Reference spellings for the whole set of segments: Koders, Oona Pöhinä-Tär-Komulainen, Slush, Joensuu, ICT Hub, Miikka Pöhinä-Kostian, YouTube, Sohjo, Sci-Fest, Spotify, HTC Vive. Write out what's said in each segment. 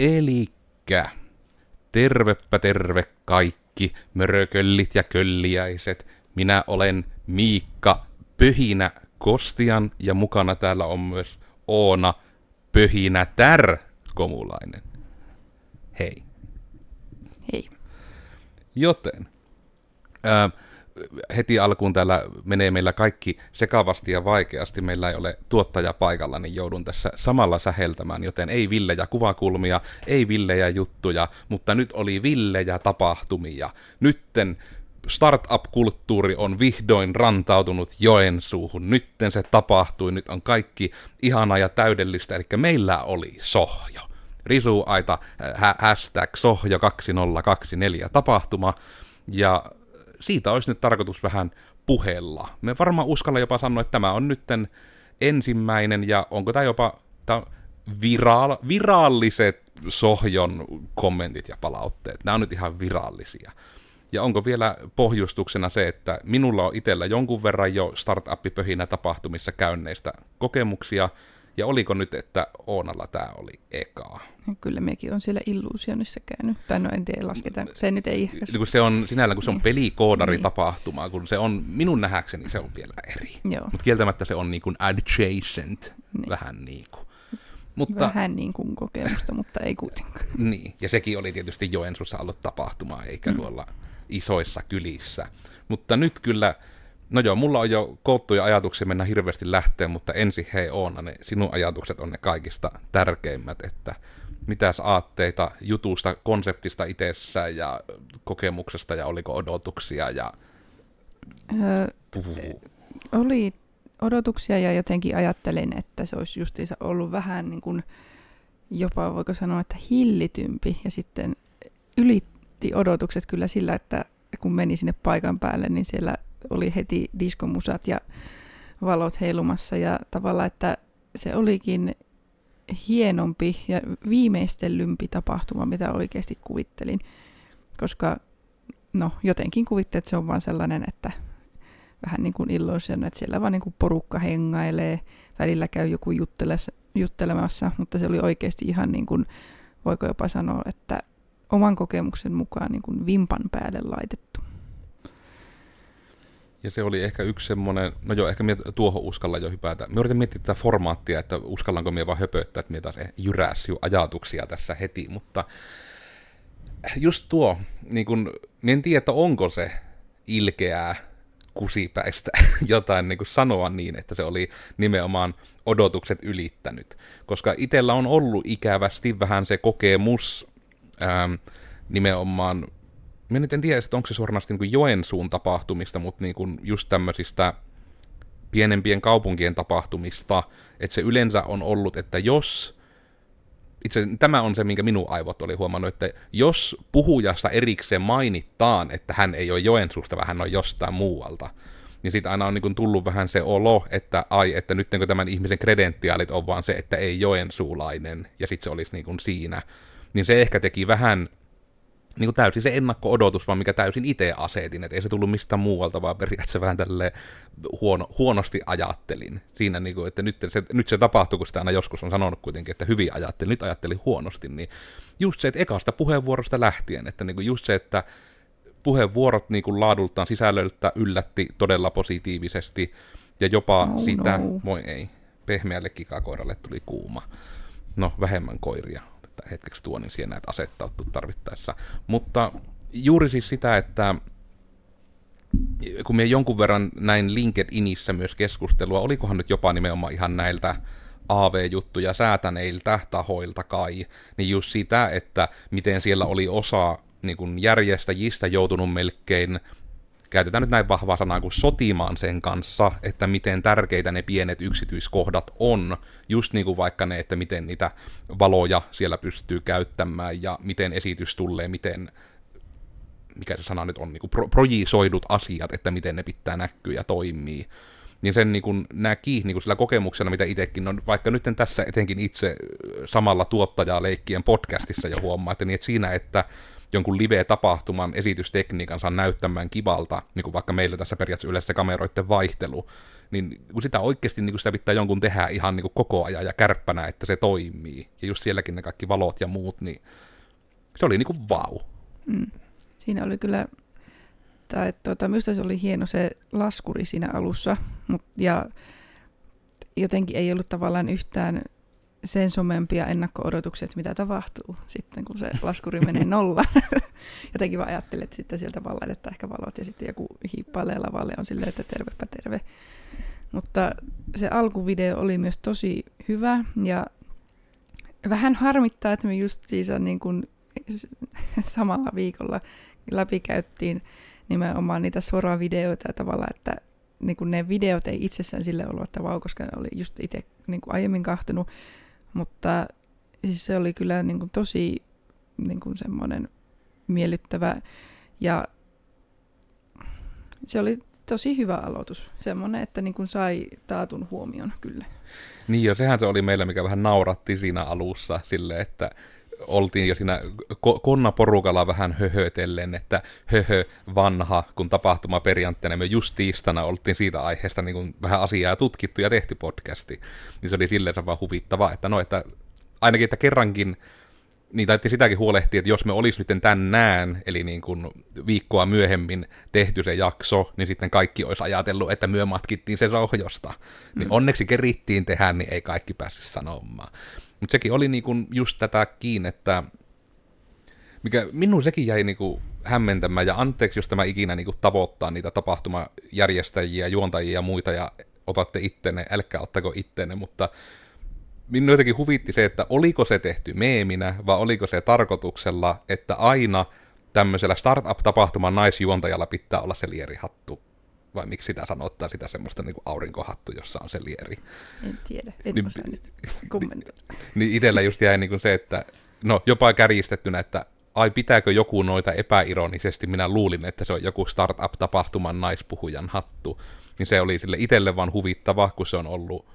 Elikkä, tervepä terve kaikki mörököllit ja kölliäiset. Minä olen Miikka Pöhinä-Kostian ja mukana täällä on myös Oona Pöhinä-Tär-Komulainen. Hei. Hei. Joten, heti alkuun täällä menee meillä kaikki sekavasti ja vaikeasti. Meillä ei ole tuottaja paikalla, niin joudun tässä samalla säheltämään, joten ei villejä kuvakulmia, ei villejä juttuja, mutta nyt oli villejä tapahtumia. Nytten startup-kulttuuri on vihdoin rantautunut Joensuuhun. Nytten se tapahtui, nyt on kaikki ihanaa ja täydellistä, eli meillä oli Sohjo. Risuaita, hashtag Sohjo 2024 tapahtuma, ja siitä olisi nyt tarkoitus vähän puhella. Me varmaan uskalla jopa sanoa, että tämä on nytten ensimmäinen, ja onko tämä jopa viralliset Sohjon kommentit ja palautteet. Nämä on nyt ihan virallisia. Ja onko vielä pohjustuksena se, että minulla on itsellä jonkun verran jo startup-pöhinä tapahtumissa käynneistä kokemuksia, ja oliko nyt, että Oonalla tämä oli ekaa? Kyllä mekin on siellä Illuusionissa käynyt, tai no en tiedä, lasketaan, se nyt ei ehkä. Se on sinällään, kun se on pelikoodari-tapahtuma, kun se on, minun nähäkseni se on vielä eri. Mutta kieltämättä se on niin kuin adjacent, vähän niin kuin. Mutta vähän niin kuin kokemusta, mutta ei kuitenkaan. Niin, ja sekin oli tietysti Joensuussa ollut tapahtuma, eikä tuolla isoissa kylissä. Mutta nyt kyllä, no joo, mulla on jo koottuja ajatuksia mennä hirveästi lähteen, mutta ensin hei Oona, ne sinun ajatukset on ne kaikista tärkeimmät, että mitäs aatteita jutusta, konseptista itsessään ja kokemuksesta ja oliko odotuksia ja oli odotuksia ja jotenkin ajattelin, että se olisi justiinsa ollut vähän niin kuin jopa voiko sanoa, että hillitympi ja sitten ylitti odotukset kyllä sillä, että kun meni sinne paikan päälle, niin siellä oli heti diskomusat ja valot heilumassa ja tavallaan, että se olikin hienompi ja viimeistellympi tapahtuma, mitä oikeasti kuvittelin, koska no jotenkin kuvittelin, että se on vaan sellainen, että vähän niin kuin illoisena, että siellä vaan niin kuin porukka hengailee, välillä käy joku juttelemassa, mutta se oli oikeasti ihan niin kuin, voiko jopa sanoa, että oman kokemuksen mukaan niin kuin vimpan päälle laitettu. Ja se oli ehkä yksi semmoinen, no joo, ehkä minä tuohon uskalla jo hypätä. Minä yritän miettiä tätä formaattia, että uskallanko minä vaan höpöttää, että minä taas jyräs jo ajatuksia tässä heti, mutta just tuo, niin kun, minä en tiedä, että onko se ilkeää kusipäistä jotain niin kun sanoa niin, että se oli nimenomaan odotukset ylittänyt, koska itsellä on ollut ikävästi vähän se kokemus nimenomaan. Minä nyt en tiedä, että onko se suoranasti niin Joensuun tapahtumista, mutta niin just tämmöisistä pienempien kaupunkien tapahtumista, että se yleensä on ollut, että jos, itse tämä on se, minkä minun aivot oli huomannut, että jos puhujasta erikseen mainittaan, että hän ei ole Joensuusta, vaan hän on jostain muualta, niin siitä aina on niin tullut vähän se olo, että ai, että nyttenkö tämän ihmisen kredentiaalit on vaan se, että ei joensuulainen, ja sitten se olisi niin siinä, niin se ehkä teki vähän niin kuin täysin se ennakko-odotus, vaan mikä täysin itse asetin, että ei se tullut mistään muualta, vaan periaatteessa vähän tälleen huonosti ajattelin. Siinä niin kuin, että nyt se tapahtuu, kun sitä aina joskus on sanonut kuitenkin, että hyvin ajattelin, nyt ajattelin huonosti, niin just se, että ekasta puheenvuorosta lähtien, että niin kuin just se, että puheenvuorot niin kuin laadultaan sisällöltä yllätti todella positiivisesti, ja jopa voi ei, pehmeälle kikakoiralle tuli kuuma. No, vähemmän koiria. Hetkeksi tuon, niin siihen näet asettauttu tarvittaessa. Mutta juuri siis sitä, että kun minä jonkun verran näin LinkedInissä myös keskustelua, olikohan nyt jopa nimenomaan ihan näiltä AV-juttuja säätäneiltä tahoilta kai, niin just sitä, että miten siellä oli osa niin kun järjestäjistä joutunut melkein, käytetään nyt näin vahvaa sanaa kuin sotimaan sen kanssa, että miten tärkeitä ne pienet yksityiskohdat on, just niin kuin vaikka ne, että miten niitä valoja siellä pystyy käyttämään ja miten esitys tulee, miten, mikä se sana nyt on, niin kuin projisoidut asiat, että miten ne pitää näkyä ja toimii. Niin sen niin kuin näki niin kuin sillä kokemuksella, mitä itsekin on, vaikka nyt tässä etenkin itse samalla tuottajaa leikkien podcastissa jo huomaa, että, niin, että siinä, että jonkun live-tapahtuman esitystekniikan saa näyttämään kivalta, niin kuin vaikka meillä tässä periaatteessa yleensä kameroiden vaihtelu, niin kun sitä oikeasti niin kun sitä pitää jonkun tehdä ihan niin kun koko ajan ja kärppänä, että se toimii. Ja just sielläkin ne kaikki valot ja muut, niin se oli niin kuin vau. Mm. Siinä oli kyllä, tai minusta se oli hieno se laskuri siinä alussa, ja jotenkin ei ollut tavallaan yhtään sen somempia ennakko-odotuksia, että mitä tapahtuu sitten, kun se laskuri menee nollaan. Jotenkin vaan ajattelin, että sitten sieltä vaan laitetaan ehkä valot ja sitten joku hiippailee lavalle on silleen, että tervepä terve. Mutta se alkuvideo oli myös tosi hyvä ja vähän harmittaa, että me just siis niin kuin samalla viikolla läpikäyttiin nimenomaan niitä soravideoita ja tavallaan, että niin kuin ne videot ei itsessään sille ollut, että vau, koska ne oli just itse niin kuin aiemmin kahtunut, mutta siis se oli kyllä niin kuin tosi niin kuin semmoinen miellyttävä ja se oli tosi hyvä aloitus, semmoinen, että niin kuin sai taatun huomion kyllä. Niin jo, sehän se oli meillä, mikä vähän nauratti siinä alussa sille, että oltiin jo siinä konnaporukalla vähän höhötellen, että höhö vanha, kun tapahtuma perjantaina, me just tiistaina oltiin siitä aiheesta niin kuin vähän asiaa tutkittu ja tehty podcasti, niin se oli silleen vaan huvittavaa, että no, että ainakin, että kerrankin, niin taittiin sitäkin huolehtia, että jos me olisi nyt tänään, eli niin kuin viikkoa myöhemmin tehty se jakso, niin sitten kaikki olisi ajatellut, että myö matkittiin se Sohjosta, niin onneksi kerittiin tehdä, niin ei kaikki päässyt sanomaan. Mutta sekin oli niinku just tätä kiinni, että mikä minun sekin jäi niinku hämmentämään, ja anteeksi, jos tämä ikinä niinku tavoittaa niitä tapahtumajärjestäjiä, juontajia ja muita, ja otatte ittenne, älkää ottako ittenne, mutta minun jotenkin huvitti se, että oliko se tehty meeminä, vai oliko se tarkoituksella, että aina tämmöisellä startup-tapahtuman naisjuontajalla pitää olla se lierihattu. Vai miksi sitä sanottaa, sitä semmoista niin kuin aurinkohattu, jossa on se lieri? En tiedä, en niin, osaa nyt kommentoida. Niin itsellä just jäi niin kuin se, että no jopa kärjistettynä, että ai pitääkö joku noita epäironisesti, minä luulin, että se on joku startup-tapahtuman naispuhujan hattu, niin se oli sille itselle vaan huvittava, kun se on ollut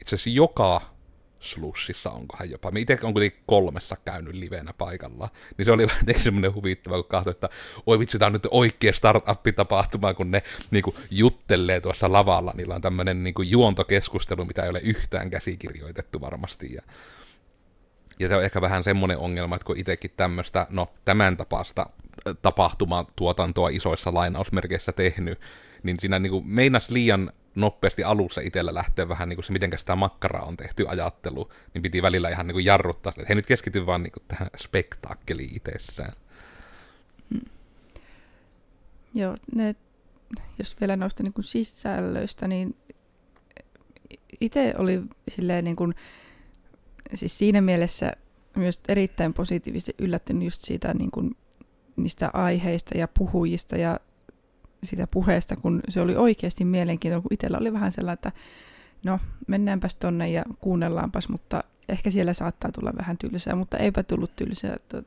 itse asiassa joka slushissa onkohan jopa. Me itse on kuitenkin 3 käynyt livenä paikalla, niin se oli vähän semmoinen huvittava, kun katsoi, että oi vitsi, tämä on nyt oikea startup-tapahtuma, kun ne niin kuin juttelee tuossa lavalla. Niillä on tämmöinen niin kuin juontokeskustelu, mitä ei ole yhtään käsikirjoitettu varmasti. Ja se on ehkä vähän semmoinen ongelma, että kun itsekin tämmöistä, no tämän tapaista tapahtumatuotantoa isoissa lainausmerkeissä tehnyt, niin siinä niin kuin meinas liian nopeasti alussa itsellä lähtee vähän niin kuin se, mitenkä sitä makkaraa on tehty ajattelu, niin piti välillä ihan niin kuin jarruttaa, että hei nyt keskity vaan niin kuin tähän spektaakkeliin itsessään. Hmm. Joo, ne, jos vielä noista niin kuin sisällöistä, niin itse oli silleen niin kuin, siis siinä mielessä myös erittäin positiivisesti yllättynyt just siitä niin kuin niistä aiheista ja puhujista ja sitä puheesta, kun se oli oikeasti mielenkiintoinen, kun itsellä oli vähän sellainen, että no mennäänpäs tonne ja kuunnellaanpas, mutta ehkä siellä saattaa tulla vähän tylsää, mutta eipä tullut tylsää. Että,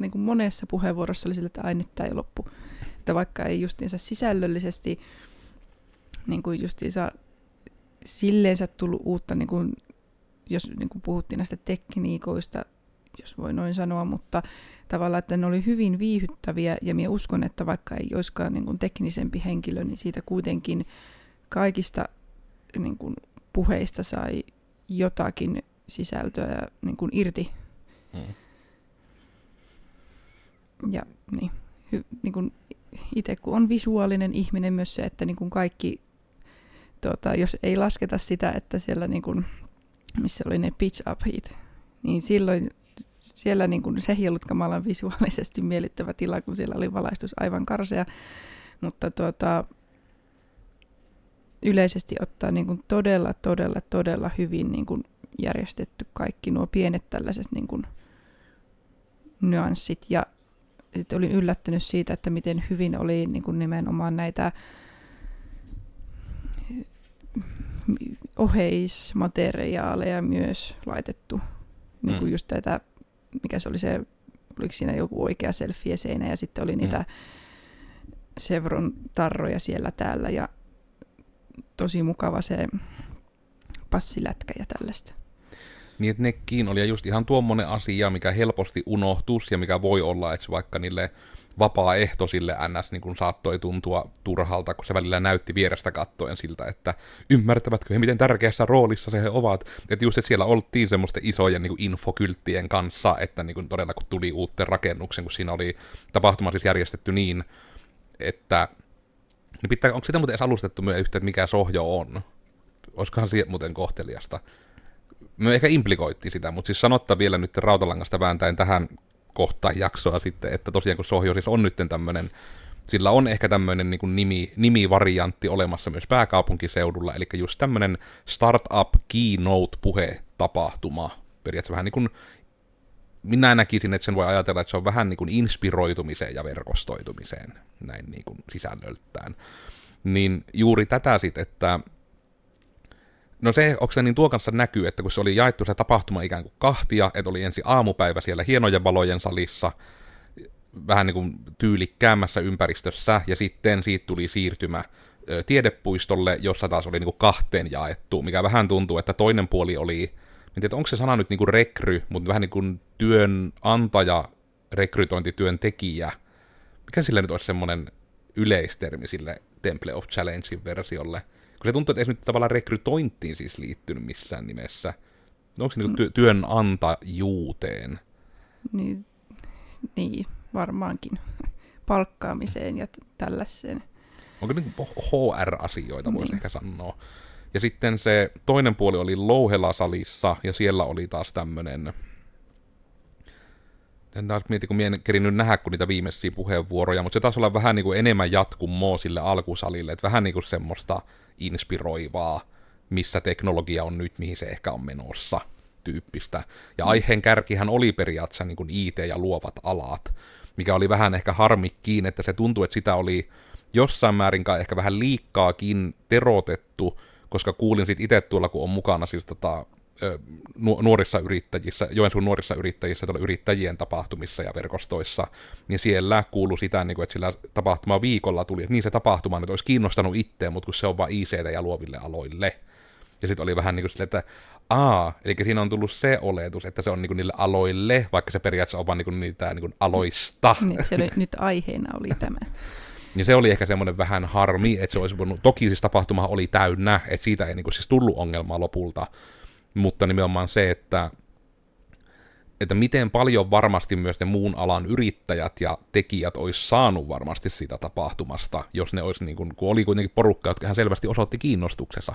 niin kuin monessa puheenvuorossa oli sillä, että ai nyt tämä ei loppu. Että vaikka ei justiinsa sisällöllisesti niin kuin justiinsa silleensä tullut uutta, niin kuin, jos niin kuin puhuttiin näistä tekniikoista, jos voi noin sanoa, mutta tavallaan, että ne oli hyvin viihyttäviä, ja minä uskon, että vaikka ei olisikaan niin kuin teknisempi henkilö, niin siitä kuitenkin kaikista niin kuin puheista sai jotakin sisältöä niin kuin irti. Hmm. Ja niin, niin kuin itse kun on visuaalinen ihminen myös se, että niin kuin kaikki, jos ei lasketa sitä, että siellä niin kuin, missä oli ne pitch up hit, niin silloin siellä niin kuin se ei ollut kamalan visuaalisesti miellyttävä tila, kun siellä oli valaistus aivan karsea, mutta yleisesti ottaa niin kuin todella hyvin niin kuin järjestetty kaikki nuo pienet tällaiset niin kuin nyanssit, ja sitten olin yllättynyt siitä, että miten hyvin oli niin kuin nimenomaan näitä oheismateriaaleja myös laitettu. Niin kuin just tätä, mikä se oli se, oliko siinä joku oikea selfie-seinä ja sitten oli niitä Chevron tarroja siellä täällä ja tosi mukava se passilätkä ja tällaista. Niin, että nekin oli ja just ihan tuommoinen asia, mikä helposti unohtuisi ja mikä voi olla, että vaikka niille vapaaehto sille NS niin kuin saattoi tuntua turhalta, kun se välillä näytti vierestä kattoen siltä, että ymmärtävätkö he, miten tärkeässä roolissa se he ovat. Että just, että siellä oltiin semmoisten isojen niin kuin infokylttien kanssa, että niin kuin todella kun tuli uutta rakennuksen, kun siinä oli tapahtuma siis järjestetty niin, että niin pitää, onko sitä muuten edes alustettu myöhemmin yhtä, että mikä Sohjo on? Olisikohan se muuten kohteliasta? Me ehkä implikoittiin sitä, mutta siis sanottaa vielä nyt rautalangasta vääntäen tähän kohtaan jaksoa sitten, että tosiaan kun Sohjo siis on nyt tämmöinen, sillä on ehkä tämmöinen niin kuin nimivariantti olemassa myös pääkaupunkiseudulla, eli just tämmöinen startup keynote-puhe-tapahtuma. Periaatteessa vähän niin kuin, minä näkisin, että sen voi ajatella, että se on vähän niin kuin inspiroitumiseen ja verkostoitumiseen, näin niin kuin sisällöltään. Niin juuri tätä sitten, että no se, onko se niin tuo kanssa näkyy, että kun se oli jaettu se tapahtuma ikään kuin kahtia, että oli ensi aamupäivä siellä hienojen valojen salissa, vähän niin kuin tyylikkäämmässä ympäristössä, ja sitten siitä tuli siirtymä tiedepuistolle, jossa taas oli niin kuin kahteen jaettu, mikä vähän tuntuu, että toinen puoli oli, en tiedä, onko se sana nyt niin kuin rekry, mutta vähän niin kuin työnantaja, rekrytointityöntekijä, mikä sillä nyt olisi semmoinen yleistermi sille Temple of Challengein versiolle? Se tuntuu, että ei nyt tavallaan rekrytointiin siis liittynyt missään nimessä. Onko se niinku työnantajuuteen? Niin, varmaankin. Palkkaamiseen ja tällaiseen. Onko niinku HR-asioita, voisi niin ehkä sanoa. Ja sitten se toinen puoli oli Louhela-salissa, ja siellä oli taas tämmöinen. En taas mieti, kun en kerinyt nähdä kuin niitä viimeisiä puheenvuoroja, mutta se taas olla vähän niinku enemmän jatkumoa sille alkusalille, että vähän niinku semmoista inspiroivaa, missä teknologia on nyt, mihin se ehkä on menossa, tyyppistä. Ja aiheen kärkihän oli periaatteessa niin kuin IT ja luovat alat, mikä oli vähän ehkä harmikkiin, että se tuntui, että sitä oli jossain määrin ehkä vähän liikkaakin terotettu, koska kuulin sitten itse tuolla, kun on mukana siis nuorissa yrittäjissä, Joensuun nuorissa yrittäjissä, tuolla yrittäjien tapahtumissa ja verkostoissa, niin siellä kuului sitä, että sillä tapahtuma viikolla tuli, että niin se tapahtuma nyt olisi kiinnostanut itseä, mutta kun se on vain ICT ja luoville aloille. Ja sitten oli vähän niin kuin silleen, että eli siinä on tullut se oletus, että se on niin kuin niille aloille, vaikka se periaatteessa on vaan niin kuin niitä niin kuin aloista. Se oli, nyt aiheena oli tämä. Ja se oli ehkä semmoinen vähän harmi, että se olisi voinut, toki siis tapahtuma oli täynnä, että siitä ei niin kuin siis tullut ongelmaa lopulta, mutta nimenomaan se, että miten paljon varmasti myös ne muun alan yrittäjät ja tekijät olisi saanut varmasti siitä tapahtumasta, jos ne olisi, niin kun oli kuitenkin porukka, jotka hän selvästi osoitti kiinnostuksensa,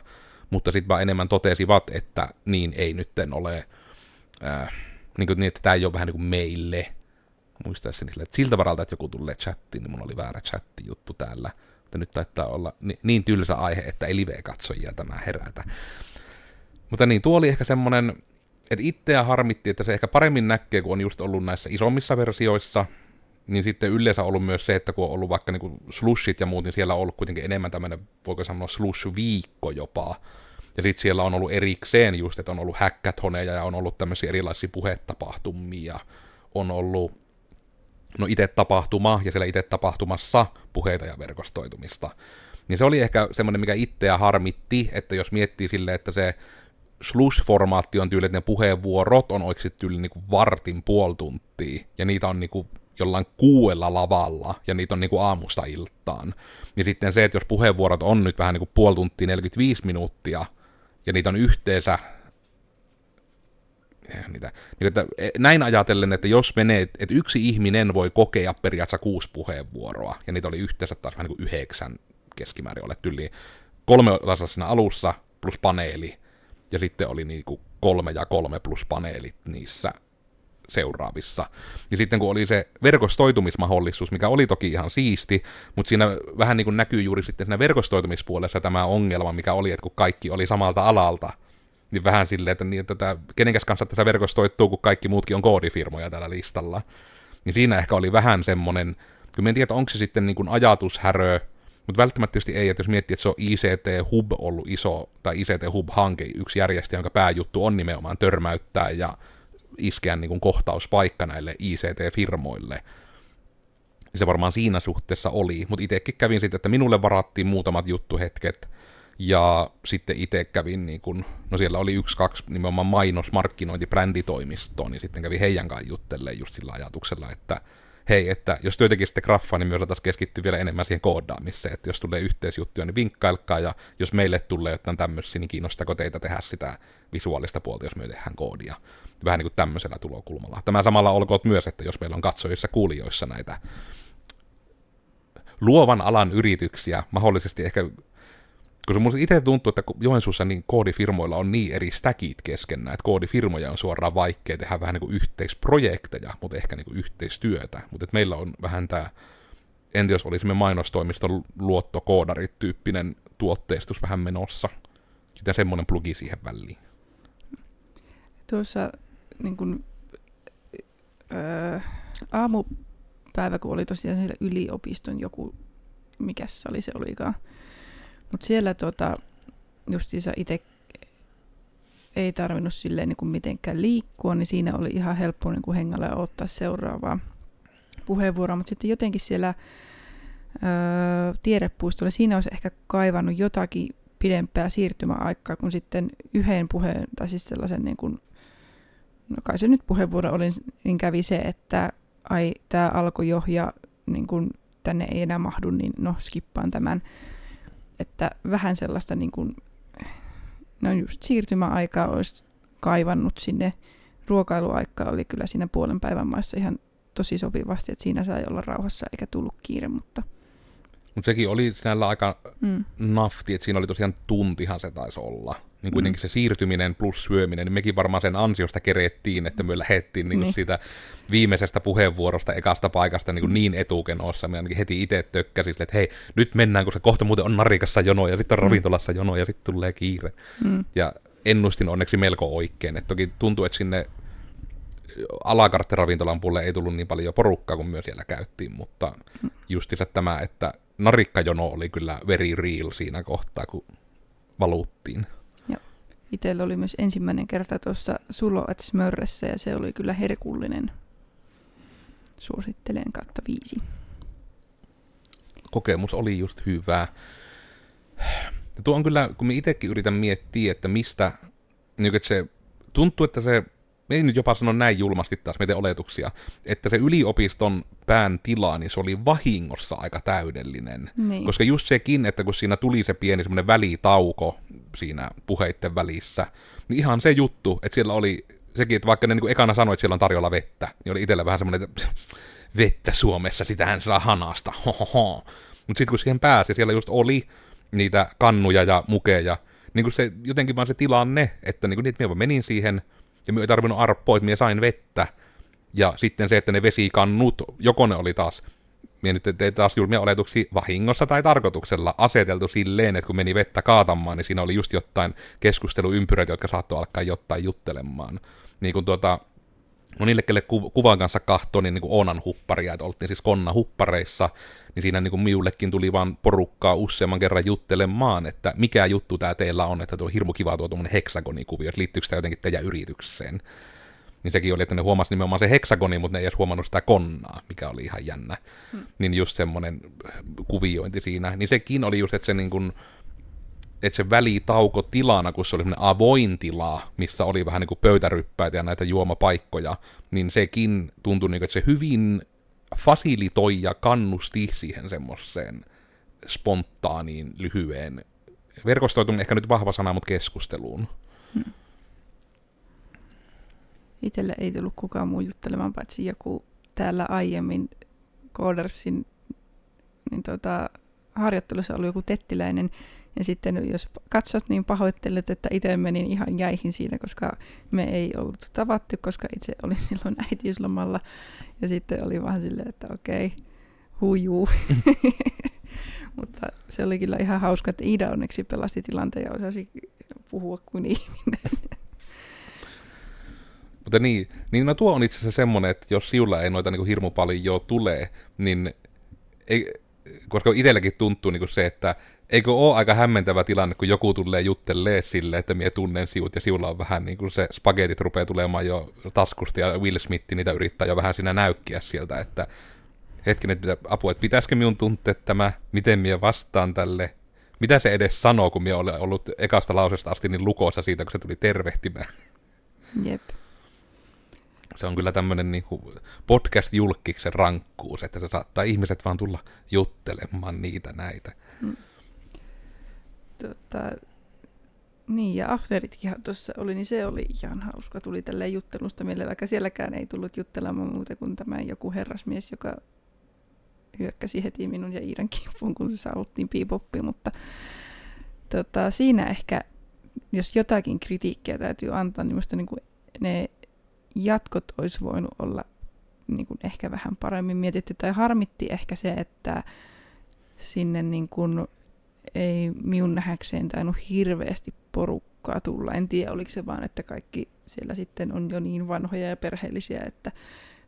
mutta sitten vaan enemmän totesivat, että niin ei nytten ole, niin että tämä ei ole vähän niin kuin meille, muistaakseni siltä varalta, että joku tulee chattiin, niin mun oli väärä chatti-juttu täällä, että nyt taitaa olla niin tylsä aihe, että ei live-katsojia tämä herätä. Mutta niin, tuo oli ehkä semmoinen, että itseä harmitti, että se ehkä paremmin näkee, kun on just ollut näissä isommissa versioissa, niin sitten yleensä ollut myös se, että kun on ollut vaikka niin slushit ja muut, niin siellä on ollut kuitenkin enemmän tämmöinen, voiko sanoa slush-viikko jopa, ja sitten siellä on ollut erikseen just, että on ollut hackathonejä ja on ollut tämmöisiä erilaisia puhetapahtumia, on ollut itse tapahtuma ja siellä itse tapahtumassa puheita ja verkostoitumista. Niin se oli ehkä semmoinen, mikä itseä harmitti, että jos miettii silleen, että se slush-formaatti on tyyli, että ne puheenvuorot on oikeasti tyyli niin kuin vartin puoli tuntia, ja niitä on niin kuin jollain 6 lavalla, ja niitä on niin kuin aamusta iltaan. Ja sitten se, että jos puheenvuorot on nyt vähän niin kuin puoli tuntia, 45 minuuttia, ja niitä on yhteensä, että näin ajatellen, että jos menee, että yksi ihminen voi kokea periaatteessa 6 puheenvuoroa, ja niitä oli yhteensä taas vähän niin kuin 9 keskimäärin, olet yli 3 osassa siinä alussa, plus paneeli, ja sitten oli niinku 3 ja 3 plus paneelit niissä seuraavissa. Ja sitten kun oli se verkostoitumismahdollisuus, mikä oli toki ihan siisti, mutta siinä vähän niin kuin näkyy juuri sitten siinä verkostoitumispuolessa tämä ongelma, mikä oli, että kun kaikki oli samalta alalta, niin vähän silleen, että, niin, että kenenkäs kanssa tässä verkostoittuu, kun kaikki muutkin on koodifirmoja tällä listalla. Niin siinä ehkä oli vähän semmoinen, kun en tiedä, onko se sitten niin kuin ajatushärö, mutta välttämättä tietysti ei, että jos miettii, että se on ICT Hub ollut iso, tai ICT Hub-hanke, yksi järjestäjä, jonka pääjuttu on nimenomaan törmäyttää ja iskeä niin kuin kohtauspaikka näille ICT-firmoille. Se varmaan siinä suhteessa oli, mutta itsekin kävin sitten, että minulle varattiin muutamat juttuhetket, ja sitten itse kävin, niin kuin, no siellä oli 1-2 nimenomaan mainosmarkkinointibränditoimistoa, niin sitten kävin heidän kanssa juttelemaan just sillä ajatuksella, että hei, että jos työ tekisitte graffaa, niin me osataan keskittyä vielä enemmän siihen koodaamiseen, että jos tulee yhteisjuttuja, niin vinkkailkaa, ja jos meille tulee jotain tämmöisiä, niin kiinnostako teitä tehdä sitä visuaalista puolta, jos me tehdään koodia. Vähän niin kuin tämmöisellä tulokulmalla. Tämä samalla olkoot myös, että jos meillä on katsojissa, kuulijoissa näitä luovan alan yrityksiä, mahdollisesti ehkä, kun minusta itse tuntuu, että Joensuussa niin koodifirmoilla on niin eri stäkit keskenään, että koodifirmoja on suoraan vaikea tehdä vähän niin kuin yhteisprojekteja, mutta ehkä niin kuin yhteistyötä. Mutta meillä on vähän tämä, entä jos olisimme mainostoimiston luottokoodarit-tyyppinen tuotteistus vähän menossa, joten semmoinen plugi siihen väliin. Tuossa niin kun, aamupäivä, kun oli tosiaan siellä yliopiston joku, mikäs sali se olikaan, mutta siellä justiinsa itse ei tarvinnut silleen niin mitenkään liikkua, niin siinä oli ihan helppo niin hengällä ja ottaa seuraavaa puheenvuoroa. Mutta sitten jotenkin siellä tiedepuistolla, siinä olisi ehkä kaivannut jotakin pidempää siirtymäaikaa, kun sitten yhden puheen, tai siis sellaisen niin kuin, no kai se nyt puheenvuoro oli, niin kävi se, että ai, tämä alkoi jo ja niin kuin, tänne ei enää mahdu, niin no skippaan tämän. Että vähän sellaista niin kuin, no just siirtymäaikaa olisi kaivannut sinne. Ruokailuaikaa oli kyllä siinä puolen päivän maissa ihan tosi sopivasti, että siinä sai olla rauhassa eikä tullut kiire, mutta... Mutta sekin oli sinällä aika nafti, että siinä oli tosiaan tuntihan se taisi olla. Niin kuitenkin se siirtyminen plus syöminen, niin mekin varmaan sen ansiosta kerettiin, että me lähdettiin niin siitä viimeisestä puheenvuorosta, ekasta paikasta niin etukenossa. Me ainakin heti itse tökkäsin, että hei, nyt mennään, kun se kohta muuten on narikassa jono, ja sitten on ravintolassa jono, ja sitten tulee kiire. Ja ennustin onneksi melko oikein. Et toki tuntuu, että sinne alakarttiravintolan puolelle ei tullut niin paljon porukkaa, kuin myös siellä käyttiin, mutta justiinsa tämä, että narikkajono oli kyllä very real siinä kohtaa, kun valuuttiin. Joo. Itsellä oli myös ensimmäinen kerta tuossa Sulo et Smörressä, ja se oli kyllä herkullinen. Suosittelen 5/5. Kokemus oli just hyvää. Ja tuo on kyllä, kun me itsekin yritän miettiä, että mistä, niin että se tuntuu, että se, me ei nyt jopa sano näin julmasti taas, me teen oletuksia, että se yliopiston pään tila, niin se oli vahingossa aika täydellinen. Niin. Koska just sekin, että kun siinä tuli se pieni semmoinen välitauko siinä puheitten välissä, niin ihan se juttu, että siellä oli sekin, että vaikka ne niin kuin ekana sanoi, että siellä on tarjolla vettä, niin oli itsellä vähän semmoinen, että vettä Suomessa, sitähän saa hanasta, hohoho. Mutta sitten kun siihen pääsi, siellä just oli niitä kannuja ja mukeja, niin kuin se jotenkin vaan se tilanne, että niin kuin niitä minä menin siihen, ja minä ei tarvinnut arppoa, että minä sain vettä. Ja sitten se, että ne vesikannut, joko ne oli taas, minä nyt tein taas julmia oletuksia vahingossa tai tarkoituksella aseteltu silleen, että kun meni vettä kaatamaan, niin siinä oli just jotain keskusteluympyröitä, jotka saattoi alkaa jotain juttelemaan. Niin kuin niille, kelle kuvan kanssa kahtoi, niin kuin Oonan hupparia, että oltiin siis Konna huppareissa, niin siinä niin kuin miullekin tuli vaan porukkaa useamman kerran juttelemaan, että mikä juttu tämä teillä on, että tuo on hirmu kiva tuo tuommoinen heksagonikuvio, että liittyykö sitä jotenkin teidän yritykseen. Niin sekin oli, että ne huomasi nimenomaan se heksagoni, mutta ne ei edes huomannut sitä Konnaa, mikä oli ihan jännä. Niin just semmoinen kuviointi siinä. Niin sekin oli just, että se niin kuin... Että se välitauko tilana, kun se oli semmoinen avoin tila, missä oli vähän niin kuin pöytäryppäitä ja näitä juomapaikkoja, niin sekin tuntui, että se hyvin fasilitoi ja kannusti siihen semmoiseen spontaaniin, lyhyeen verkostoituminen, ehkä nyt vahva sana, mutta keskusteluun. Itselle ei tullut kukaan muu juttelemaan, paitsi joku täällä aiemmin Kodersin niin harjoittelussa oli joku tettiläinen. Ja sitten jos katsot, niin pahoittelet, että itse menin ihan jäihin siinä, koska me ei ollut tavattu, koska itse olin silloin äitiyslomalla. Ja sitten oli vaan silleen, että okei, hujuu. Mutta se oli kyllä ihan hauska, että Iida onneksi pelasti tilanteen ja osasi puhua kuin ihminen. Mutta niin no tuo on itse asiassa semmoinen, että jos siulla ei noita niin kuin hirmu paljon jo tule, niin ei, koska itselläkin tuntuu niin kuin se, että eikö ole aika hämmentävä tilanne, kun joku tulee juttelee sille, että minä tunnen siut ja siulla on vähän niin kuin se spagetit rupeaa tulemaan jo taskusta ja Will Smith niitä yrittää jo vähän siinä näykkiä sieltä, että hetkinen, että apua, että pitäisikö minun tuntea tämä, miten minä vastaan tälle, mitä se edes sanoo, kun minä olen ollut ekasta lausesta asti niin lukossa siitä, kun se tuli tervehtimään. Jep. se on kyllä tämmöinen niinku podcast-julkkiksen rankkuus, että se saattaa ihmiset vaan tulla juttelemaan niitä näitä. Niin, ja afteritkinhan tuossa oli, niin se oli ihan hauska. Tuli tälleen juttelusta mieleen, vaikka sielläkään ei tullut juttelemaan muuta kuin tämä joku herrasmies, joka hyökkäsi heti minun ja Iidan kimppuun, kun se saavuttiin piipoppi, mutta siinä ehkä, jos jotakin kritiikkiä täytyy antaa, niin minusta niin ne jatkot olisi voinut olla niin ehkä vähän paremmin mietitty, tai harmitti ehkä se, että sinne niin kuin ei minun nähäkseen tainnut hirveästi porukkaa tulla. En tiedä, oliko se vaan, että kaikki siellä sitten on jo niin vanhoja ja perheellisiä, että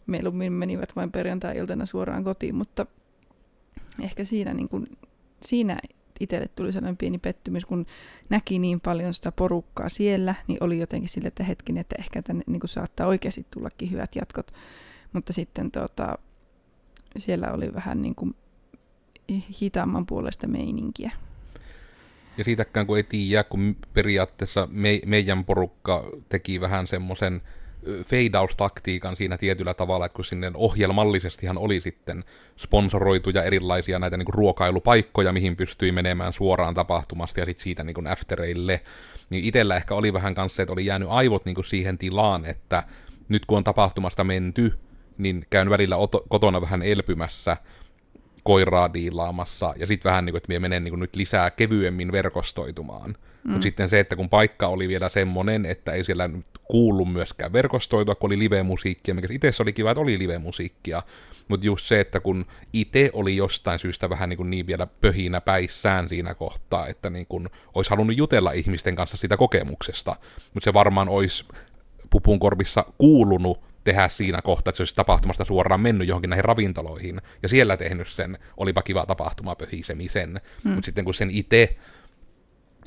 mieluummin menivät vain perjantai-iltana suoraan kotiin, mutta ehkä siinä, niin kuin, siinä itselle tuli sellainen pieni pettymys, kun näki niin paljon sitä porukkaa siellä, niin oli jotenkin sille, että hetkinen, että ehkä tänne niin kuin saattaa oikeasti tullakin hyvät jatkot, mutta sitten siellä oli vähän niin kuin hitaamman puolesta meininkiä. Ja siitäkään kun ei tiedä, kun periaatteessa meidän porukka teki vähän semmoisen fade-out-taktiikan siinä tietyllä tavalla, että kun sinne ohjelmallisestihan oli sitten sponsoroituja erilaisia näitä niin kuin ruokailupaikkoja, mihin pystyi menemään suoraan tapahtumasta ja sitten siitä niin kuin aftereille, niin itsellä ehkä oli vähän kanssa se, että oli jäänyt aivot niin kuin siihen tilaan, että nyt kun on tapahtumasta menty, niin käyn välillä kotona vähän elpymässä, koiraa diilaamassa, ja sitten vähän niin kuin, että minä menen niin kuin nyt lisää kevyemmin verkostoitumaan. Mutta sitten se, että kun paikka oli vielä semmoinen, että ei siellä nyt kuulu myöskään verkostoitua, kun oli live-musiikkia, mikä itse oli kiva, että oli live-musiikkia, mutta just se, että kun itse oli jostain syystä vähän niin, kuin niin vielä pöhinä päissään siinä kohtaa, että niin kuin olisi halunnut jutella ihmisten kanssa siitä kokemuksesta, mutta se varmaan olisi pupun korvissa kuulunut tehdä siinä kohtaa, että se olisi tapahtumasta suoraan mennyt johonkin näihin ravintoloihin, ja siellä tehnyt sen, olipa kiva tapahtuma pöhisemisen, mutta sitten kun sen itse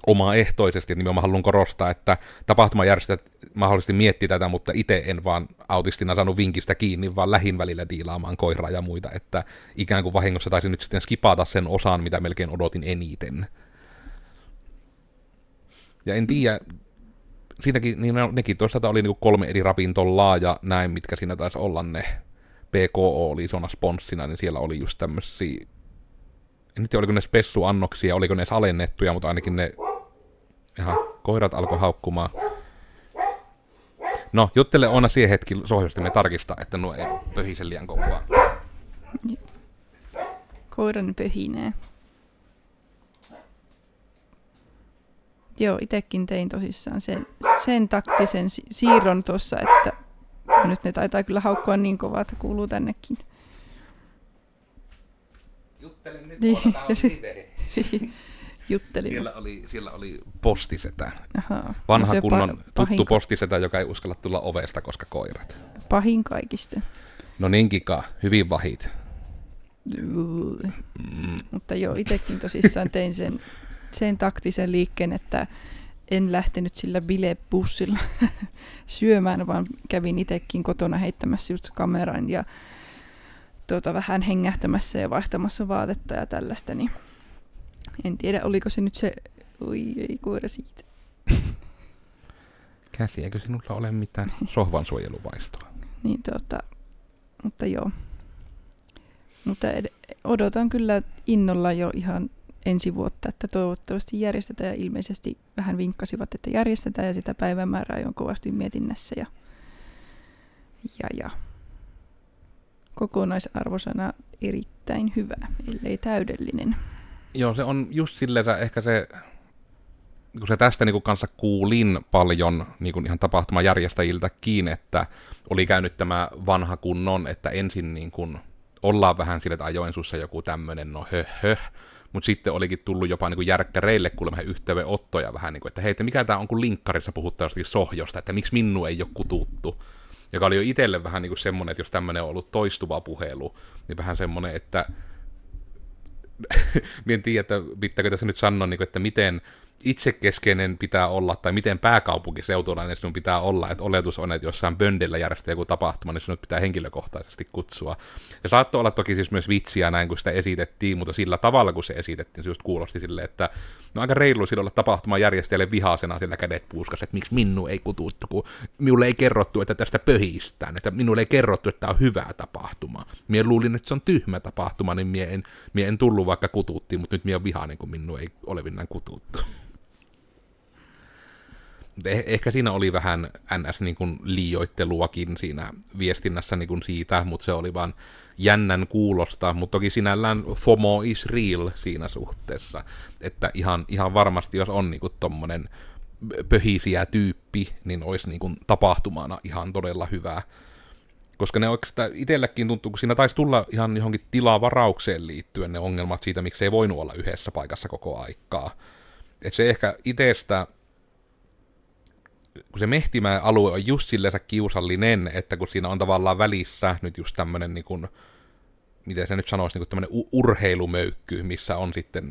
omaehtoisesti, niin mä haluan korostaa, että tapahtumajärjestäjät mahdollisesti miettii tätä, mutta itse en vaan autistina saanut vinkistä kiinni, vaan lähin välillä diilaamaan koiraa ja muita, että ikään kuin vahingossa taisin nyt sitten skipata sen osan, mitä melkein odotin eniten. Ja en tiedä, siinäkin, niin nekin tuossa oli niinku 3 eri ravintolaa ja näin, mitkä siinä taisi olla ne. PKO oli isona sponssina, niin siellä oli just tämmöisiä, en nyt tiedä, oliko ne spessuannoksia, oliko ne edes alennettuja, mutta ainakin ne, ihan koirat alkoi haukkumaan. No, juttele Oona siihen hetki Sohjosta, me tarkistaa, että nuo ei pöhise liian kovaa. Koiran pöhinää. Joo, itsekin tein tosissaan sen taktisen siirron tuossa, että nyt ne taitaa kyllä haukkua niin kovaa, että kuuluu tännekin. Juttelin nyt, kun on siellä oli postisetä. Aha, vanha kunnon tuttu postisetä, joka ei uskalla tulla ovesta, koska koirat. Pahin kaikista. No niin, Kika, hyvin vahit. Mutta joo, itsekin tosissaan tein sen taktisen liikkeen, että en lähtenyt sillä bilebussilla syömään, vaan kävin itsekin kotona heittämässä just kameran ja vähän hengähtämässä ja vaihtamassa vaatetta ja tällaista, niin en tiedä, oliko se nyt se, oi ei koira siitä. Käsi, eikö sinulla ole mitään sohvan suojeluvaistoa? Niin mutta joo. Mutta odotan kyllä innolla jo ihan ensi vuotta, että toivottavasti järjestetään ja ilmeisesti vähän vinkkasivat, että järjestetään ja sitä päivämäärää on kovasti mietinnässä ja kokonaisarvosana erittäin hyvä, ellei täydellinen. Joo, se on just silleen ehkä se, kun se tästä niin kanssa kuulin paljon niin ihan tapahtumajärjestäjiltäkin, että oli käynyt tämä vanha kunnon, että ensin niin kuin ollaan vähän silleen, että Joensuussa joku tämmöinen, no höhöh, mutta sitten olikin tullut jopa niin kuin järkkäreille kuulemma yhteydenottoja vähän, niin kuin, että hei, että mikä tämä on, kun linkkarissa puhuttaa jostakin Sohjosta, että miksi minua ei ole kututtu. Joka oli jo itselle vähän niin kuin semmoinen, että jos tämmöinen on ollut toistuva puhelu, niin vähän semmoinen, että minä en tiedä, että pitääkö tässä nyt sanoa, niin kuin, että miten itsekeskeinen pitää olla, tai miten pääkaupunkiseutulainen sinun pitää olla, että oletus on, että jossain Böndellä järjestetään joku tapahtuma, niin sinut pitää henkilökohtaisesti kutsua. Ja saattoi olla toki siis myös vitsiä näin, kun sitä esitettiin, mutta sillä tavalla, kun se esitettiin, se just kuulosti silleen, että No aika reilu silloin olla tapahtuman järjestäjälle vihasena sillä kädet puuskas, että miksi minun ei kututtu, kun minulle ei kerrottu, että tästä pöhistään, että minulle ei kerrottu, että tämä on hyvää tapahtumaa. Minä luulin, että se on tyhmä tapahtuma, niin minä en tullut vaikka kututtiin, mutta nyt minä olen vihainen, kun minun ei olevinnään kututtu. Ehkä siinä oli vähän NS-liioitteluakin siinä viestinnässä siitä, mutta se oli vaan jännän kuulosta, mutta toki sinällään FOMO is real siinä suhteessa, että ihan varmasti jos on tommonen pöhisiä tyyppi, niin olisi tapahtumana ihan todella hyvää. Koska ne oikeastaan itselläkin tuntuu, kun siinä taisi tulla ihan johonkin tilavaraukseen liittyen ne ongelmat siitä, miksi ei voinut olla yhdessä paikassa koko aikaa. Että se ehkä itsestä... kun se Mehtimäen alue on just silleensä kiusallinen, että kun siinä on tavallaan välissä nyt just tämmönen miten se nyt sanoisi, tämmönen urheilumöykky, missä on sitten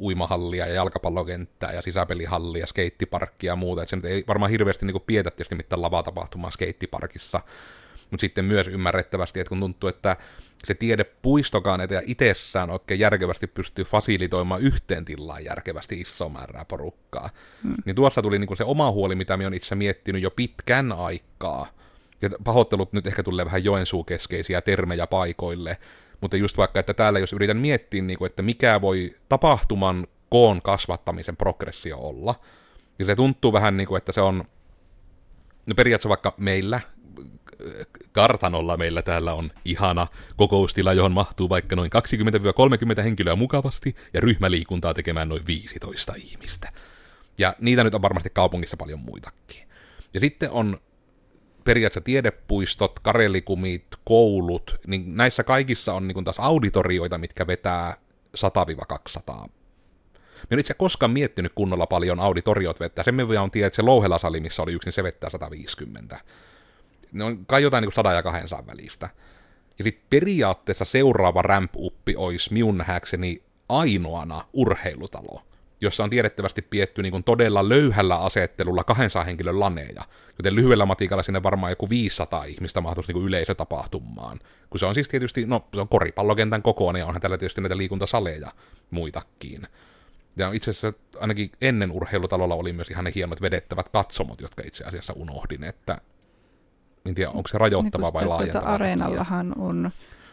uimahallia ja jalkapallokenttää ja sisäpelihallia, skeittiparkkia ja muuta, että se nyt ei varmaan hirveästi pietä tietysti mitään lavatapahtumaa skeittiparkissa, mutta sitten myös ymmärrettävästi, että kun tuntuu, että se tiedepuistokaan eteen itsessään oikein järkevästi pystyy fasilitoimaan yhteen tilaan järkevästi iso määrää porukkaa. Niin tuossa tuli se oma huoli, mitä minä olen itse miettinyt jo pitkän aikaa. Ja pahoittelut nyt ehkä tulee vähän Joensuu-keskeisiä termejä paikoille, mutta just vaikka, että täällä jos yritän miettiä, että mikä voi tapahtuman koon kasvattamisen progressio olla, niin se tuntuu vähän niin kuin, että se on, no periaatteessa vaikka meillä, kartanolla meillä täällä on ihana kokoustila, johon mahtuu vaikka noin 20-30 henkilöä mukavasti, ja ryhmäliikuntaa tekemään noin 15 ihmistä. Ja niitä nyt on varmasti kaupungissa paljon muitakin. Ja sitten on periaatteessa tiedepuistot, karelikumit, koulut, niin näissä kaikissa on taas auditorioita, mitkä vetää 100-200. Minä en itse koskaan miettinyt kunnolla paljon auditoriot vettää. Sen minä on tiedä, että se Louhela-sali, missä oli yksin, se vettää 150. Ne on kai jotain 100 ja 200 välistä. Ja sitten periaatteessa seuraava ramp-uppi olisi minun nähdäkseni ainoana urheilutalo, jossa on tiedettävästi pietty todella löyhällä asettelulla 200 henkilön laneja, joten lyhyellä matikalla sinne varmaan joku 500 ihmistä mahtuisi yleisötapahtumaan. Kun se on siis tietysti, no se on koripallokentän kokoinen ja onhan täällä tietysti näitä liikuntasaleja muitakin. Ja itse asiassa ainakin ennen urheilutalolla oli myös ihan ne hienot vedettävät katsomot, jotka itse asiassa unohdin, että en tiedä, onko se rajoittava vai laajentava. Areenallahan on.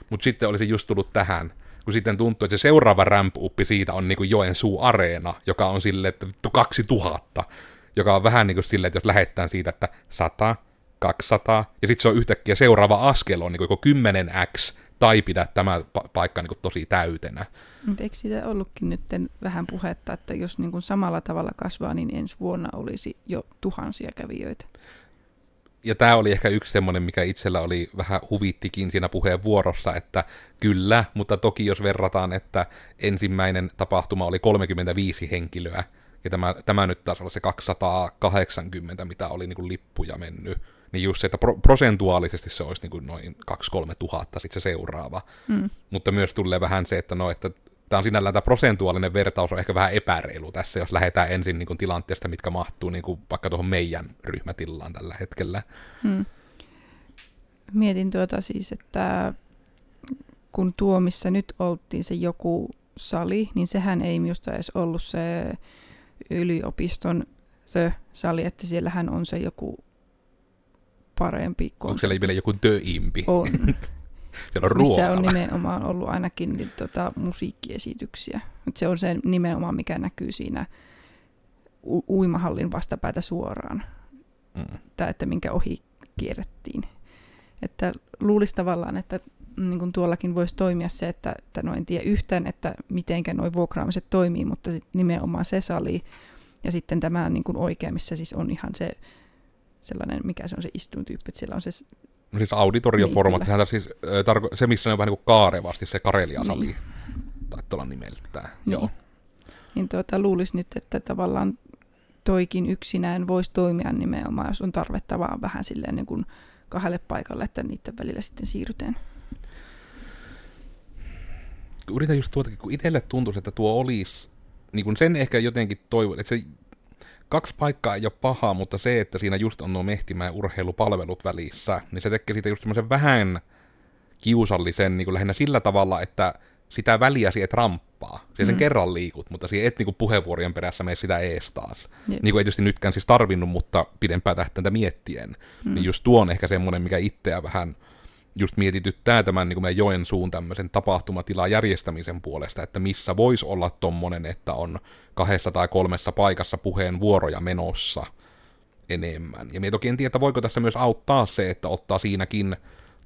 Mutta sitten olisi just tullut tähän, kun sitten tuntuu, että se seuraava ramp-uppi siitä on Joensuu-areena, joka on silleen, että 2000, joka on vähän niin kuin silleen, että jos lähdetään siitä, että 100, 200, ja sitten se on yhtäkkiä seuraava askel on joko 10x, tai pidä tämä paikka tosi täytenä. Mutta eikö siitä ollutkin nyt vähän puhetta, että jos samalla tavalla kasvaa, niin ensi vuonna olisi jo 1000 kävijöitä? Ja tämä oli ehkä yksi semmoinen, mikä itsellä oli vähän huvittikin siinä puheenvuorossa, että kyllä, mutta toki jos verrataan, että ensimmäinen tapahtuma oli 35 henkilöä, ja tämä nyt taas oli se 280, mitä oli lippuja mennyt, niin just se, että prosentuaalisesti se olisi noin 2-3 tuhatta sitten se seuraava. Mutta myös tulee vähän se, että no, että tämä on sinällään tämä prosentuaalinen vertaus on ehkä vähän epäreilu tässä, jos lähdetään ensin tilanteesta, mitkä mahtuu vaikka tuohon meidän ryhmätilaan tällä hetkellä. Mietin siis, että kun tuo, missä nyt oltiin se joku sali, niin sehän ei minusta edes ollut se yliopiston sali, että siellähän on se joku parempi. Onko siellä vielä joku töimpi? On. Siellä on ruokala. Missä on nimenomaan ollut ainakin musiikkiesityksiä. Se on se nimenomaan, mikä näkyy siinä uimahallin vastapäätä suoraan. Tai että minkä ohi kierrettiin. Että luulisi tavallaan, että tuollakin voisi toimia se, että no en tiedä yhtään, että mitenkä nuo vuokraamiset toimii, mutta sit nimenomaan se sali ja sitten tämä oikea, missä siis on ihan se sellainen, mikä se on se istuintyyppi, että siellä on se... No siis auditorioformat, niin, siis, se missä on vähän niin kuin kaarevasti se Karelia-sali, niin. Taitaa olla nimeltään. Niin. Joo. Niin luulisi nyt, että tavallaan toikin yksinään voisi toimia nimenomaan, jos on tarvetta vaan vähän silleen niin kuin kahdelle paikalle, että niiden välillä sitten siirrytään. Yritän just tuotakin, kun itselle tuntuisi, että tuo olisi, niin kuin sen ehkä jotenkin toivon, että se... Kaksi paikkaa ei ole pahaa, mutta se, että siinä just on nuo Mehtimäen urheilupalvelut välissä, niin se tekee siitä just semmoisen vähän kiusallisen, lähinnä sillä tavalla, että sitä väliä siihen tramppaa. Siihen sen kerran liikut, mutta siihen et niinku puheenvuorien perässä mene sitä ees taas. Yep. Niin kuin ei tietysti nytkään siis tarvinnut, mutta pidempää tähtäintä miettien. Niin just tuo on ehkä semmoinen, mikä itseä vähän just mietityttää tämän niin meidän Joensuun tämmöisen tapahtumatilan järjestämisen puolesta, että missä voisi olla tommonen, että on 2 tai 3 paikassa puheenvuoroja menossa enemmän. Ja minä toki en tiedä, että voiko tässä myös auttaa se, että ottaa siinäkin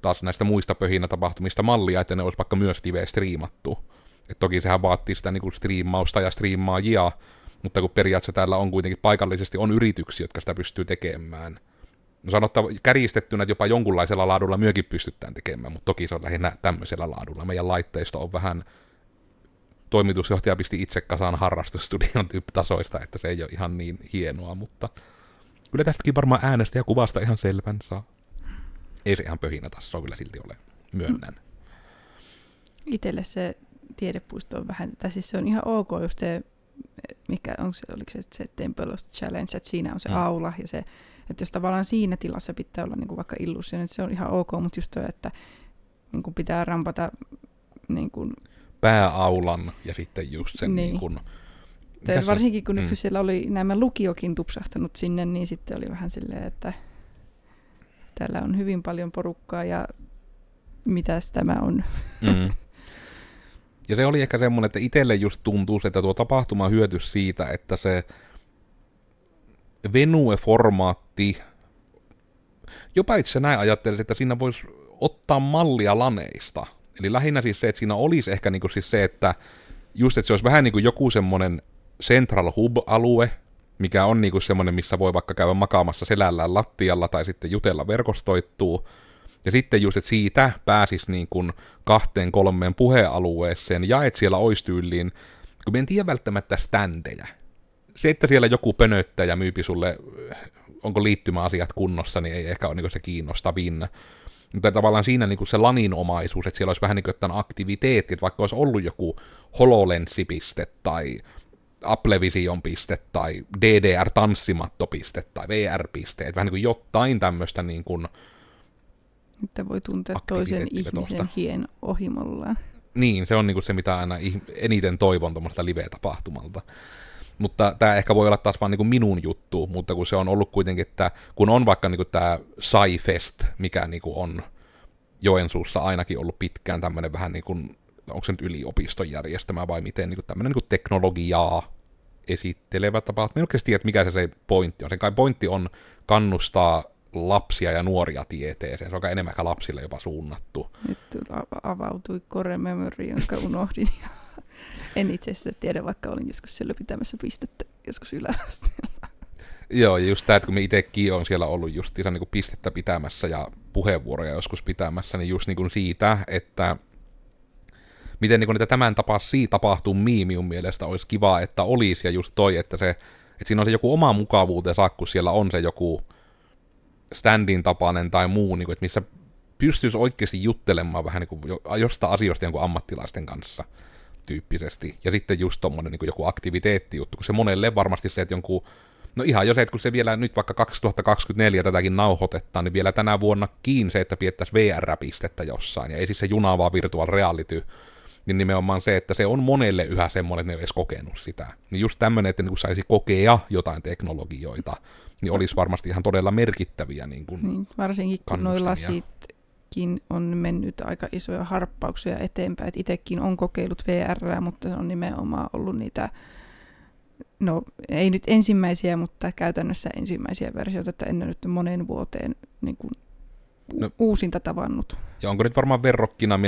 taas näistä muista pöhinätapahtumista mallia, että ne olisi vaikka myös live-striimattu. Et toki sehän vaatii sitä niin striimausta ja striimaajia, mutta kun periaatteessa täällä on kuitenkin paikallisesti on yrityksiä, jotka sitä pystyy tekemään. No sanottava kärjistettynä, että jopa jonkunlaisella laadulla myökin pystytään tekemään, mutta toki se on lähinnä tämmöisellä laadulla. Meidän laitteisto on vähän toimitusjohtaja pisti itse kasaan harrastusstudion tasoista, että se ei ole ihan niin hienoa, mutta kyllä tästäkin varmaan äänestä ja kuvasta ihan selvän saa. Ei se ihan pöhinä tasoa kyllä silti ole, myönnän. Itselle se tiedepuisto on vähän, tai siis se on ihan ok, just se, mikä on se, oliko se Temple of Challenge, että siinä on se aula ja se, että jos tavallaan siinä tilassa pitää olla niinku vaikka illuusio, niin se on ihan ok, mutta just toi, että niinku pitää rampata niinku pääaulan ja sitten just sen niin kuin varsinkin kun nyt siellä oli nämä lukiokin tupsahtanut sinne, niin sitten oli vähän silleen, että täällä on hyvin paljon porukkaa ja mitäs tämä on. Ja se oli ehkä semmoinen, että itselle just tuntuu se, että tuo tapahtuma hyöty siitä, että se venue-formaatti, jopa itse näin ajattelisin, että siinä voisi ottaa mallia laneista. Eli lähinnä siis se, että siinä olisi ehkä niin kuin siis se, että just että se olisi vähän niin kuin joku semmoinen Central Hub-alue, mikä on niin kuin semmoinen, missä voi vaikka käydä makaamassa selällään lattialla tai sitten jutella verkostoittuu. Ja sitten just, että siitä pääsisi niin kuin 2-3 puhealueeseen ja että siellä olisi tyyliin, kun me en tiedä välttämättä ständejä. Se, että siellä joku pönöttää ja myypi sulle, onko liittymäasiat kunnossa, niin ei ehkä ole niin se kiinnostavin. Mutta tavallaan siinä niin se laninomaisuus, että siellä olisi vähän niin kuin tämän aktiviteetti, että vaikka olisi ollut joku HoloLens-piste tai Applevision-piste tai DDR-tanssimatto-piste tai VR-piste, että vähän niin kuin jotain tämmöistä niin kuin että voi tuntea toisen ihmisen hien ohimollaan. Niin, se on niin kuin se, mitä aina eniten toivon tuommoista live-tapahtumalta. Mutta tämä ehkä voi olla taas vaan niin minun juttu, mutta kun se on ollut kuitenkin, että kun on vaikka niin tämä Sci-Fest, mikä niin on Joensuussa ainakin ollut pitkään tämmöinen vähän niin kuin, onko se nyt yliopiston järjestämä vai miten, niin tämmöinen niin teknologiaa esittelevä tapa. Mä en oikeasti tiedä, mikä se pointti on. Sen kai pointti on kannustaa lapsia ja nuoria tieteeseen. Se on enemmän lapsille jopa suunnattu. Nyt avautui core memory, jonka unohdin. En itse asiassa tiedä, vaikka olin joskus siellä pitämässä pistettä joskus yläasteella. Joo, ja just tämä, että kun me itsekin olen siellä ollut just ihan niin pistettä pitämässä ja puheenvuoroja joskus pitämässä, niin just niin siitä, että miten niin niitä tämän tapaisia tapahtumia minun mielestä olisi kiva, että olisi, ja just toi, että, se, että siinä on se joku oma mukavuutensa, kun siellä on se joku standin tapainen tai muu, niin kuin, että missä pystyisi oikeasti juttelemaan vähän niin jostain asioista jonkun ammattilaisten kanssa tyyppisesti. Ja sitten just tommonen niin joku aktiviteettijuttu, kun se monelle varmasti se, että jonkun, no ihan jos se, että kun se vielä nyt vaikka 2024 tätäkin nauhoitetaan, niin vielä tänä vuonnakin se, että pidettäisiin VR-pistettä jossain, ja ei siis se juna vaan virtual reality, niin nimenomaan se, että se on monelle yhä semmoinen, että ne ei ole edes kokenut sitä. Niin just tämmöinen, että niin kun saisi kokea jotain teknologioita, niin olisi varmasti ihan todella merkittäviä niin kun niin, varsinkin kun noilla lasitkin on mennyt aika isoja harppauksia eteenpäin. Et itsekin on kokeillut VR, mutta se on nimenomaan ollut niitä, no ei nyt ensimmäisiä, mutta käytännössä ensimmäisiä versioita, että en ole nyt moneen vuoteen niin kun uusinta tavannut. Ja onko nyt varmaan verrokkina,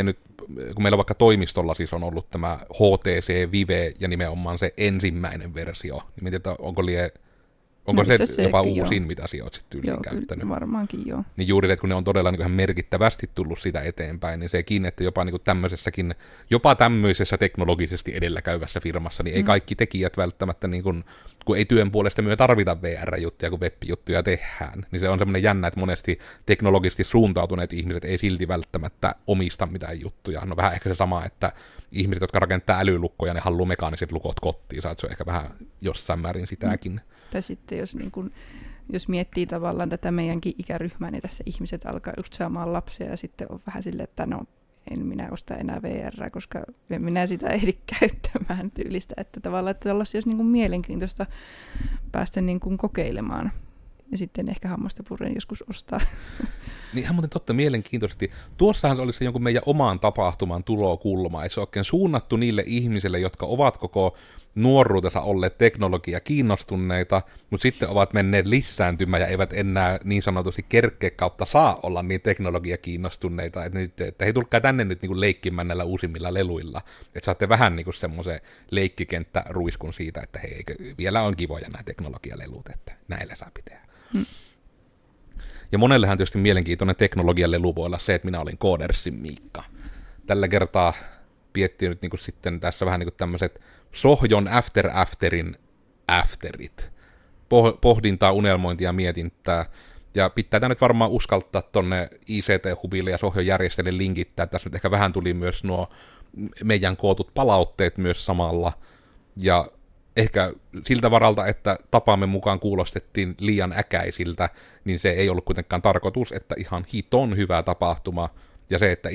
kun meillä vaikka toimistolla siis on ollut tämä HTC Vive ja nimenomaan se ensimmäinen versio, niin mietin, että onko lie onko no, se jopa uusin, jo. Mitä sinä olet sitten tyyliin käyttänyt? Joo, varmaankin joo. Niin juuri se, että kun ne on todella niin merkittävästi tullut sitä eteenpäin, niin sekin, että jopa, niin tämmöisessäkin, jopa tämmöisessä teknologisesti edelläkäyvässä firmassa, niin ei kaikki tekijät välttämättä, niin kun ei työn puolesta myö tarvita VR-juttuja, kun web-juttuja tehdään, niin se on semmoinen jännä, että monesti teknologisesti suuntautuneet ihmiset ei silti välttämättä omista mitään juttuja. No vähän ehkä se sama, että ihmiset, jotka rakentaa älylukkoja, ne haluaa mekaaniset lukot kotiin, saat se on ehkä vähän jossain määrin sitäkin. Tai sitten jos, niin kun, jos miettii tavallaan tätä meidänkin ikäryhmää, niin tässä ihmiset alkaa just saamaan lapsia ja sitten on vähän silleen, että no en minä osta enää VR, koska en minä sitä ehdi käyttämään tyylistä. Että tavallaan, että tällaisia olisi niin kuin mielenkiintoista päästä niin kuin kokeilemaan. Ja sitten ehkä hammastapurin joskus ostaa. Niin ihan muuten totta, mielenkiintoisesti. Tuossahan oli se jonkun meidän omaan tapahtuman tulokulma, että se on oikein suunnattu niille ihmisille, jotka ovat koko nuoruutensa olleet teknologia kiinnostuneita, mutta sitten ovat menneet lisääntymään ja eivät enää niin sanotusti kerkkeen kautta saa olla niin teknologia kiinnostuneita, että hei, tulkaa tänne nyt niin kuin leikkimään näillä uusimmilla leluilla, että saatte vähän niin kuin semmoisen leikkikenttä-ruiskun siitä, että hei, vielä on kivoja nämä teknologialelut, että näillä saa pitää. Hmm. Ja monellehan tietysti mielenkiintoinen teknologialelu voi olla se, että minä olin Kodersin Miikka. Tällä kertaa piettiin nyt niin kuin sitten tässä vähän niin kuin tämmöiset Sohjon afterin afterit. Pohdintaa, unelmointia, mietintää. Ja pitää tämä nyt varmaan uskaltaa tuonne ICT Hubille ja Sohjon järjestäjille linkittää. Tässä nyt ehkä vähän tuli myös nuo meidän kootut palautteet myös samalla. Ja ehkä siltä varalta, että tapaamme mukaan kuulostettiin liian äkäisiltä, niin se ei ollut kuitenkaan tarkoitus, että ihan hiton hyvä tapahtuma. Ja se, että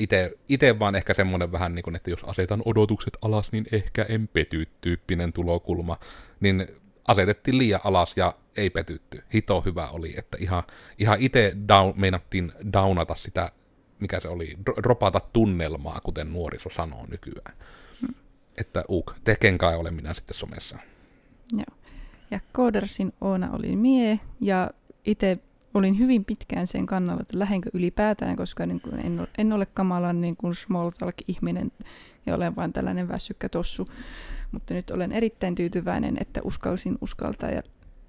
itse vaan ehkä semmoinen vähän niin kuin, että jos asetan odotukset alas, niin ehkä en pety -tyyppinen tulokulma, niin asetettiin liian alas ja ei petytty. Hito hyvä oli, että ihan itse meinattiin downata sitä, mikä se oli, dropata tunnelmaa, kuten nuoriso sanoo nykyään. Että tekenkaan olen minä sitten somessa. Joo. Ja Kodersin Oona oli mie, ja itse olin hyvin pitkään sen kannalla, että lähdenkö ylipäätään, koska niin kuin en ole kamalan niin kuin small talk-ihminen ja olen vain tällainen väsykkä tossu. Mutta nyt olen erittäin tyytyväinen, että uskaltaa ja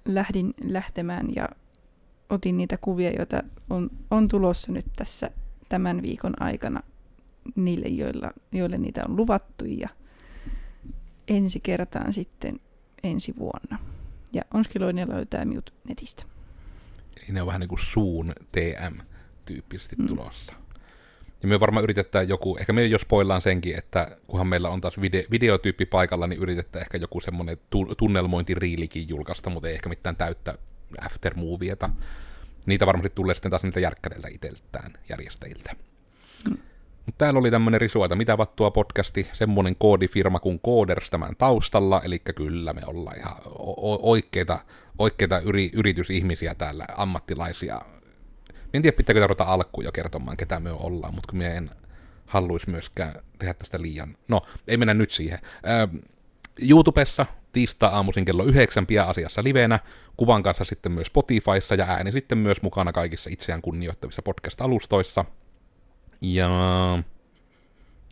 lähdin lähtemään ja otin niitä kuvia, joita on tulossa nyt tässä tämän viikon aikana niille, joille niitä on luvattu ja ensi kertaan sitten ensi vuonna. Ja onskiloinen löytää minut netistä. Eli ne on vähän niin kuin suun TM-tyyppisesti tulossa. Ja me varmaan yritetään joku, ehkä me jos poillaan senkin, että kunhan meillä on taas videotyyppi paikalla, niin yritetään ehkä joku semmoinen tunnelmointiriilikin julkaista, mutta ei ehkä mitään täyttä aftermovieta. Niitä varmasti tulee sitten taas niitä järkkäreiltä itseltään järjestäjiltä. Mutta täällä oli tämmöinen risu, että mitä vattua podcasti, semmoinen koodifirma kuin Koders tämän taustalla, eli kyllä me ollaan ihan oikeita yritysihmisiä täällä, ammattilaisia. En tiedä, pitääkö tarvita alkuun jo kertomaan, ketä me ollaan, mutta kun minä en haluaisi myöskään tehdä tästä liian. No, ei mennä nyt siihen. YouTubessa tiistai-aamuisin kello 9 pääasiassa livenä, kuvan kanssa sitten myös Spotifyssa ja ääni sitten myös mukana kaikissa itseään kunnioittavissa podcast-alustoissa. Ja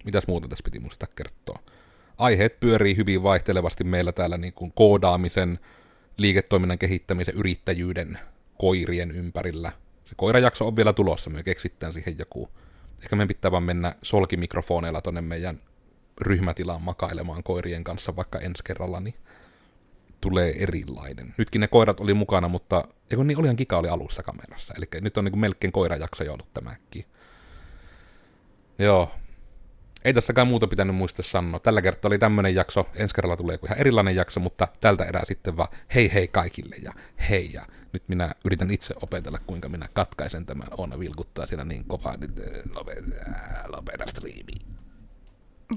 mitäs muuta tässä piti muistaa kertoa? Aiheet pyörii hyvin vaihtelevasti meillä täällä niin kuin koodaamisen, liiketoiminnan kehittämisen, yrittäjyyden, koirien ympärillä. Se koirajakso on vielä tulossa, me keksitään siihen joku. Ehkä meidän pitää vaan mennä solkimikrofoneilla tonne meidän ryhmätilaan makailemaan koirien kanssa vaikka ensi kerralla, niin tulee erilainen. Nytkin ne koirat oli mukana, mutta eikö niin, olihan Kika oli alussa kamerassa, eli nyt on niin kuin melkein koirajakso jo ollut tämäkin. Joo. Ei tässäkään muuta pitänyt muistaa sanoa. Tällä kertaa oli tämmöinen jakso, ensi kerralla tulee ihan erilainen jakso, mutta tältä erää sitten vaan hei kaikille ja hei. Ja nyt minä yritän itse opetella, kuinka minä katkaisen tämän. Oona vilkuttaa siinä niin kovaa, nyt lopeta striimiin.